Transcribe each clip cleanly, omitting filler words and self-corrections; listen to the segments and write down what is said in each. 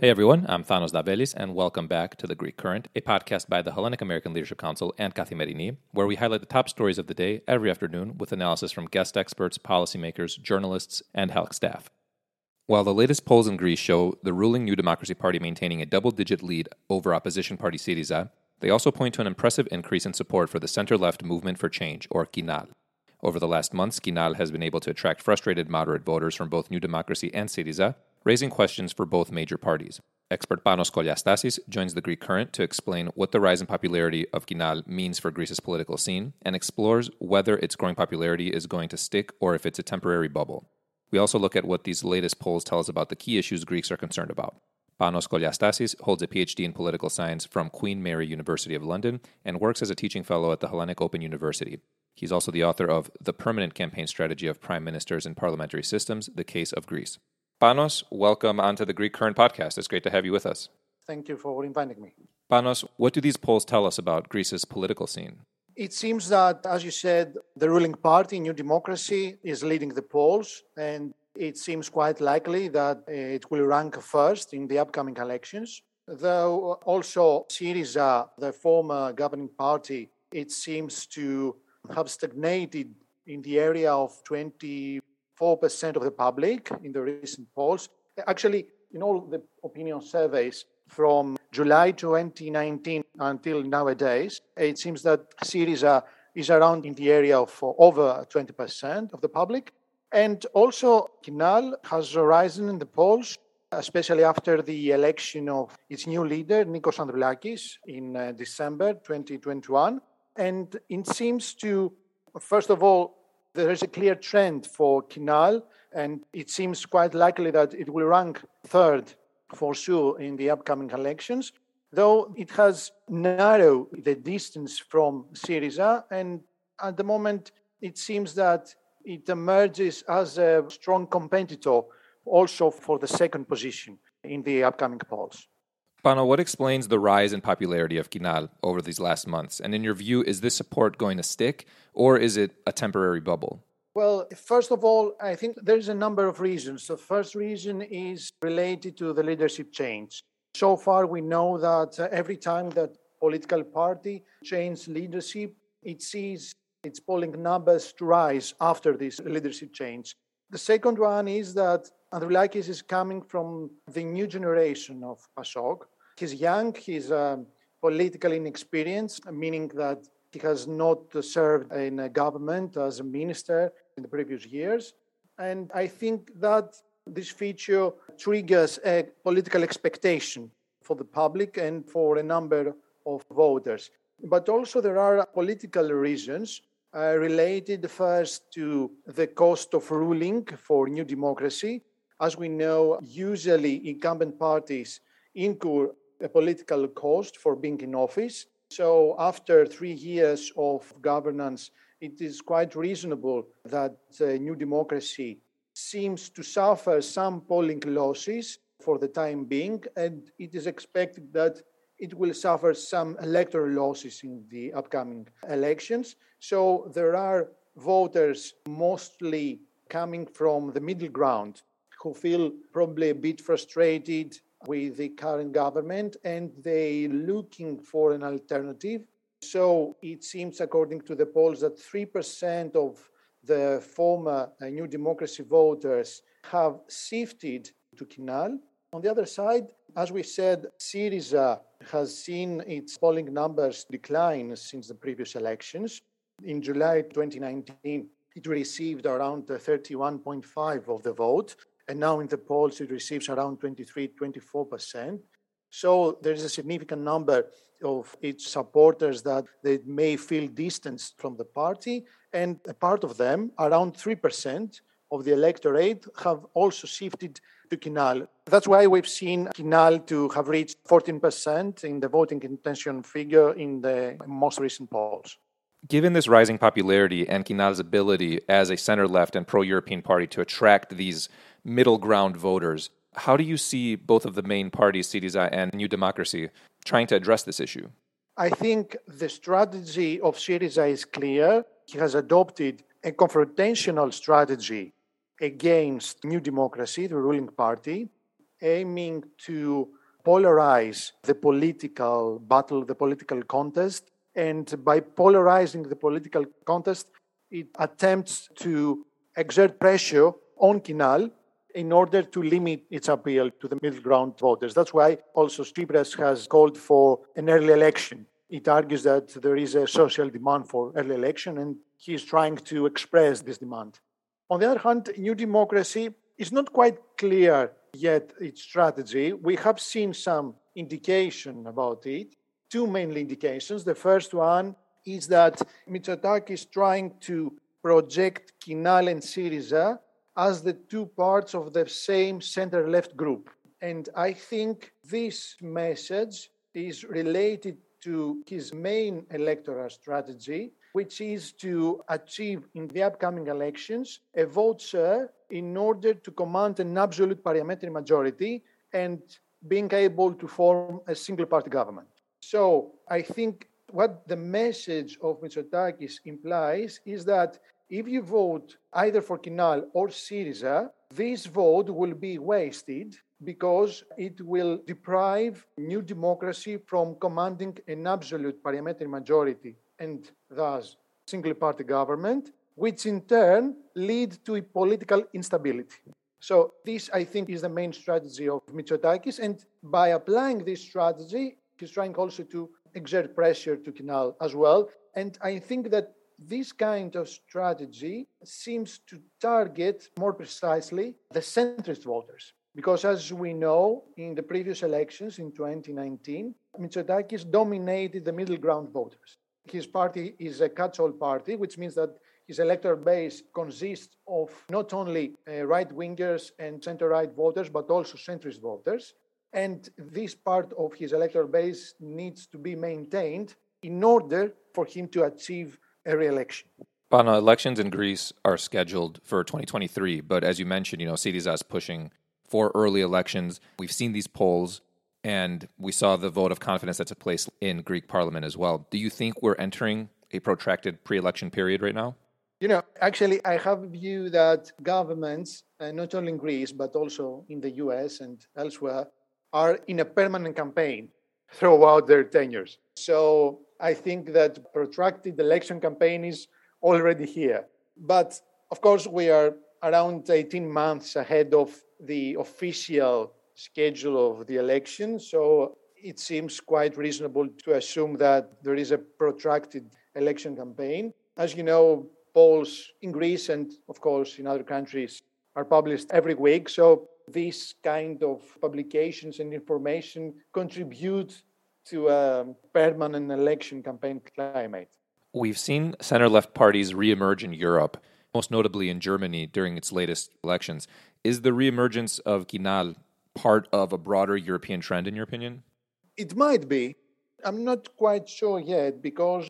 Hey everyone, I'm Thanos Davelis, and welcome back to The Greek Current, a podcast by the Hellenic American Leadership Council and Kathimerini, where we highlight the top stories of the day every afternoon with analysis from guest experts, policymakers, journalists, and Hellenic staff. While the latest polls in Greece show the ruling New Democracy party maintaining a double-digit lead over opposition party Syriza, they also point to an impressive increase in support for the center-left Movement for Change, or KINAL. Over the last months, KINAL has been able to attract frustrated moderate voters from both New Democracy and Syriza, raising questions for both major parties. Expert Panos Koliastasis joins The Greek Current to explain what the rise in popularity of KINAL means for Greece's political scene and explores whether its growing popularity is going to stick or if it's a temporary bubble. We also look at what these latest polls tell us about the key issues Greeks are concerned about. Panos Koliastasis holds a PhD in political science from Queen Mary University of London and works as a teaching fellow at the Hellenic Open University. He's also the author of The Permanent Campaign Strategy of Prime Ministers and Parliamentary Systems, The Case of Greece. Panos, welcome onto the Greek Current podcast. It's great to have you with us. Thank you for inviting me. Panos, what do these polls tell us about Greece's political scene? It seems that, as you said, the ruling party, New Democracy, is leading the polls, and it seems quite likely that it will rank first in the upcoming elections. Though also Syriza, the former governing party, it seems to have stagnated in the area of 24% of the public in the recent polls. Actually, in all the opinion surveys from July 2019 until nowadays, it seems that Syriza is around in the area of over 20% of the public. And also, KINAL has risen in the polls, especially after the election of its new leader, Nikos Androulakis, in December 2021. And it seems to, first of all, there is a clear trend for KINAL, and it seems quite likely that it will rank third for sure in the upcoming elections, though it has narrowed the distance from Syriza, and at the moment it seems that it emerges as a strong competitor also for the second position in the upcoming polls. Pano, what explains the rise in popularity of KINAL over these last months? And in your view, is this support going to stick, or is it a temporary bubble? Well, first of all, I think there's a number of reasons. The first reason is related to the leadership change. So far, we know that every time that political party changes leadership, it sees its polling numbers to rise after this leadership change. The second one is that Androulakis is coming from the new generation of PASOK. He's young, he's politically inexperienced, meaning that he has not served in a government as a minister in the previous years. And I think that this feature triggers a political expectation for the public and for a number of voters. But also there are political reasons related first to the cost of ruling for New Democracy. As we know, usually incumbent parties incur a political cost for being in office. So after 3 years of governance, it is quite reasonable that New Democracy seems to suffer some polling losses for the time being, and it is expected that it will suffer some electoral losses in the upcoming elections. So there are voters mostly coming from the middle ground who feel probably a bit frustrated with the current government, and they looking for an alternative. So it seems, according to the polls, that 3% of the former New Democracy voters have shifted to KINAL. On the other side, as we said, Syriza has seen its polling numbers decline since the previous elections. In July 2019, it received around 31.5% of the vote. And now in the polls, it receives around 23-24%. So there is a significant number of its supporters that they may feel distanced from the party. And a part of them, around 3% of the electorate, have also shifted to KINAL. That's why we've seen KINAL to have reached 14% in the voting intention figure in the most recent polls. Given this rising popularity and KINAL's ability as a center-left and pro-European party to attract these middle-ground voters, how do you see both of the main parties, Syriza and New Democracy, trying to address this issue? I think the strategy of Syriza is clear. He has adopted a confrontational strategy against New Democracy, the ruling party. aiming to polarize the political battle, the political contest. And by polarizing the political contest, it attempts to exert pressure on KINAL in order to limit its appeal to the middle ground voters. That's why also Tsipras has called for an early election. It argues that there is a social demand for early election, and he is trying to express this demand. On the other hand, New Democracy is not quite clear yet its strategy. We have seen some indication about it, two mainly indications. The first one is that Mitsotakis is trying to project KINAL and Syriza as the two parts of the same center-left group. And I think this message is related to his main electoral strategy, which is to achieve in the upcoming elections a vote share in order to command an absolute parliamentary majority and being able to form a single-party government. So I think what the message of Mitsotakis implies is that if you vote either for KINAL or Syriza, this vote will be wasted because it will deprive New Democracy from commanding an absolute parliamentary majority and thus single-party government, which in turn lead to political instability. So this, I think, is the main strategy of Mitsotakis. And by applying this strategy, he's trying also to exert pressure to KINAL as well. And I think that this kind of strategy seems to target more precisely the centrist voters. Because as we know, in the previous elections in 2019, Mitsotakis dominated the middle ground voters. His party is a catch-all party, which means that his electoral base consists of not only right-wingers and center-right voters, but also centrist voters. And this part of his electoral base needs to be maintained in order for him to achieve a re-election. Panos, elections in Greece are scheduled for 2023, but as you mentioned, Syriza is pushing for early elections. We've seen these polls, and we saw the vote of confidence that took place in Greek parliament as well. Do you think we're entering a protracted pre-election period right now? Actually, I have a view that governments, not only in Greece, but also in the US and elsewhere, are in a permanent campaign throughout their tenures. So I think that protracted election campaign is already here. But of course, we are around 18 months ahead of the official schedule of the election. So it seems quite reasonable to assume that there is a protracted election campaign. As you know, polls in Greece and of course in other countries are published every week. So this kind of publications and information contribute to a permanent election campaign climate. We've seen center-left parties reemerge in Europe, most notably in Germany during its latest elections. Is the reemergence of KINAL part of a broader European trend, in your opinion? It might be. I'm not quite sure yet because,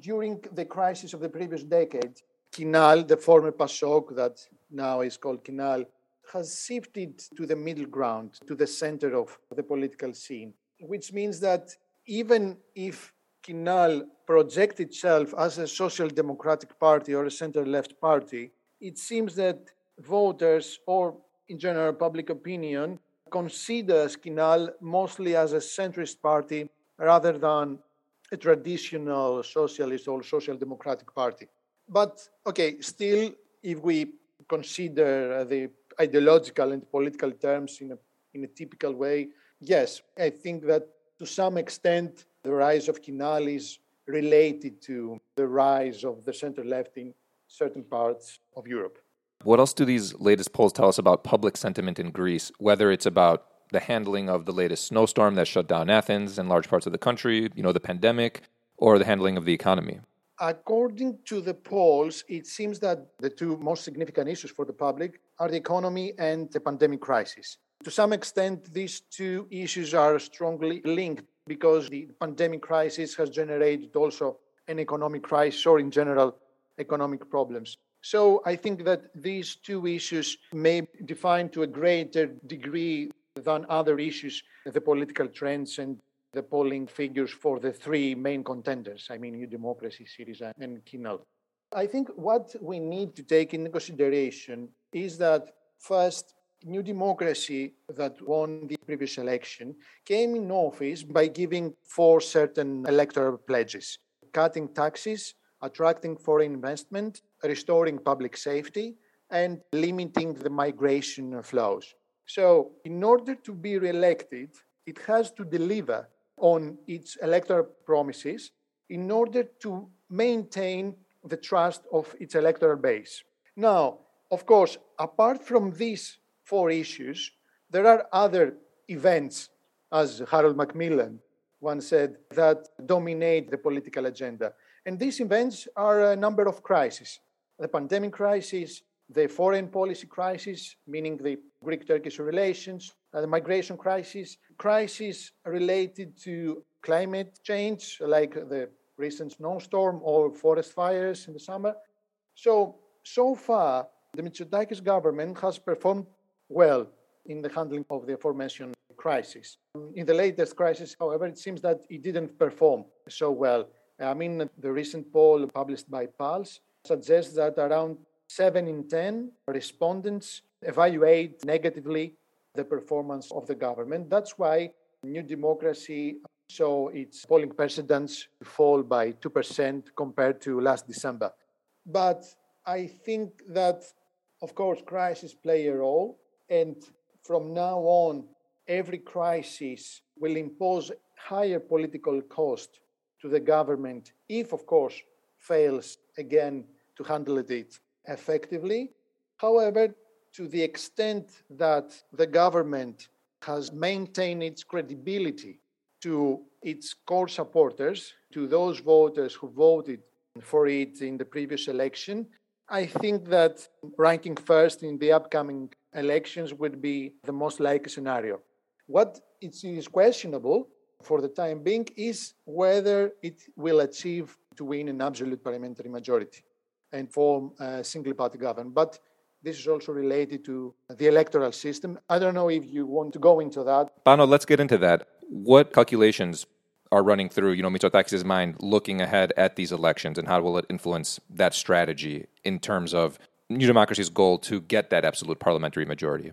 during the crisis of the previous decade, KINAL, the former PASOK that now is called KINAL, has shifted to the middle ground, to the center of the political scene, which means that even if KINAL projects itself as a social democratic party or a center-left party, it seems that voters or, in general, public opinion considers KINAL mostly as a centrist party rather than a traditional socialist or social democratic party. But, still, if we consider the ideological and political terms in a typical way, yes, I think that to some extent the rise of KINAL is related to the rise of the center-left in certain parts of Europe. What else do these latest polls tell us about public sentiment in Greece, whether it's about the handling of the latest snowstorm that shut down Athens and large parts of the country, the pandemic, or the handling of the economy? According to the polls, it seems that the two most significant issues for the public are the economy and the pandemic crisis. To some extent, these two issues are strongly linked because the pandemic crisis has generated also an economic crisis or, in general, economic problems. So I think that these two issues may define to a greater degree than other issues the political trends and the polling figures for the three main contenders, New Democracy, Syriza, and KINAL. I think what we need to take into consideration is that, first, New Democracy, that won the previous election, came in office by giving four certain electoral pledges: cutting taxes, attracting foreign investment, restoring public safety, and limiting the migration flows. So, in order to be re-elected, it has to deliver on its electoral promises in order to maintain the trust of its electoral base. Now, of course, apart from these four issues, there are other events, as Harold Macmillan once said, that dominate the political agenda. And these events are a number of crises. The pandemic crisis, the foreign policy crisis, meaning the Greek-Turkish relations, the migration crisis related to climate change, like the recent snowstorm or forest fires in the summer. So far, the Mitsotakis government has performed well in the handling of the aforementioned crisis. In the latest crisis, however, it seems that it didn't perform so well. I mean, the recent poll published by Pulse suggests that around 7 in 10 respondents evaluate negatively the performance of the government. That's why New Democracy saw its polling percentage fall by 2% compared to last December. But I think that, of course, crises play a role. And from now on, every crisis will impose higher political cost to the government if, of course, fails again to handle it effectively. However, to the extent that the government has maintained its credibility to its core supporters, to those voters who voted for it in the previous election, I think that ranking first in the upcoming elections would be the most likely scenario. What is questionable for the time being is whether it will achieve to win an absolute parliamentary majority and form a single-party government. But this is also related to the electoral system. I don't know if you want to go into that. Pano, let's get into that. What calculations are running through, Mitsotakis' mind looking ahead at these elections, and how will it influence that strategy in terms of New Democracy's goal to get that absolute parliamentary majority?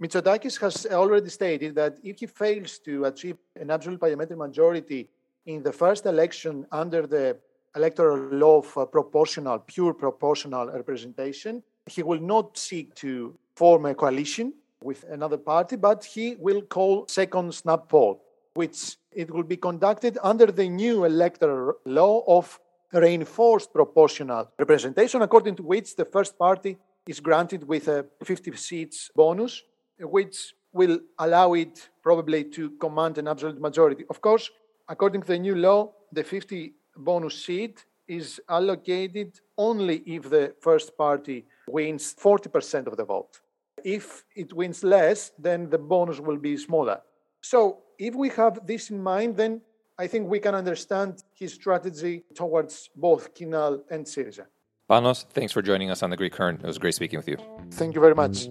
Mitsotakis has already stated that if he fails to achieve an absolute parliamentary majority in the first election under the electoral law of proportional, pure proportional representation, he will not seek to form a coalition with another party, but he will call second snap poll, which it will be conducted under the new electoral law of reinforced proportional representation, according to which the first party is granted with a 50 seats bonus, which will allow it probably to command an absolute majority. Of course, according to the new law, the 50 bonus seat is allocated only if the first party wins 40% of the vote. If it wins less, then the bonus will be smaller. So if we have this in mind, then I think we can understand his strategy towards both KINAL and Syriza. Panos, thanks for joining us on The Greek Current. It was great speaking with you. Thank you very much.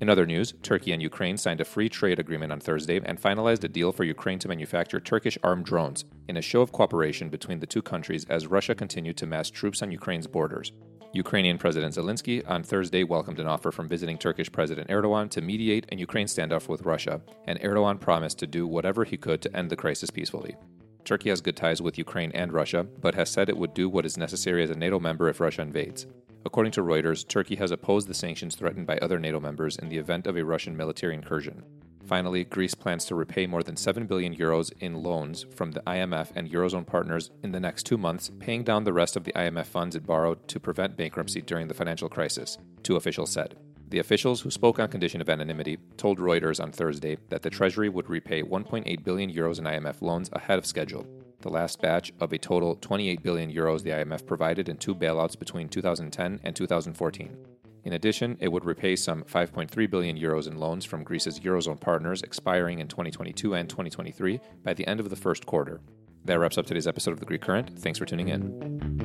In other news, Turkey and Ukraine signed a free trade agreement on Thursday and finalized a deal for Ukraine to manufacture Turkish armed drones in a show of cooperation between the two countries as Russia continued to mass troops on Ukraine's borders. Ukrainian President Zelensky on Thursday welcomed an offer from visiting Turkish President Erdogan to mediate an Ukraine standoff with Russia, and Erdogan promised to do whatever he could to end the crisis peacefully. Turkey has good ties with Ukraine and Russia, but has said it would do what is necessary as a NATO member if Russia invades. According to Reuters, Turkey has opposed the sanctions threatened by other NATO members in the event of a Russian military incursion. Finally, Greece plans to repay more than 7 billion euros in loans from the IMF and Eurozone partners in the next 2 months, paying down the rest of the IMF funds it borrowed to prevent bankruptcy during the financial crisis, two officials said. The officials, who spoke on condition of anonymity, told Reuters on Thursday that the Treasury would repay 1.8 billion euros in IMF loans ahead of schedule, the last batch of a total 28 billion euros the IMF provided in two bailouts between 2010 and 2014. In addition, it would repay some 5.3 billion euros in loans from Greece's Eurozone partners expiring in 2022 and 2023 by the end of the first quarter. That wraps up today's episode of The Greek Current. Thanks for tuning in.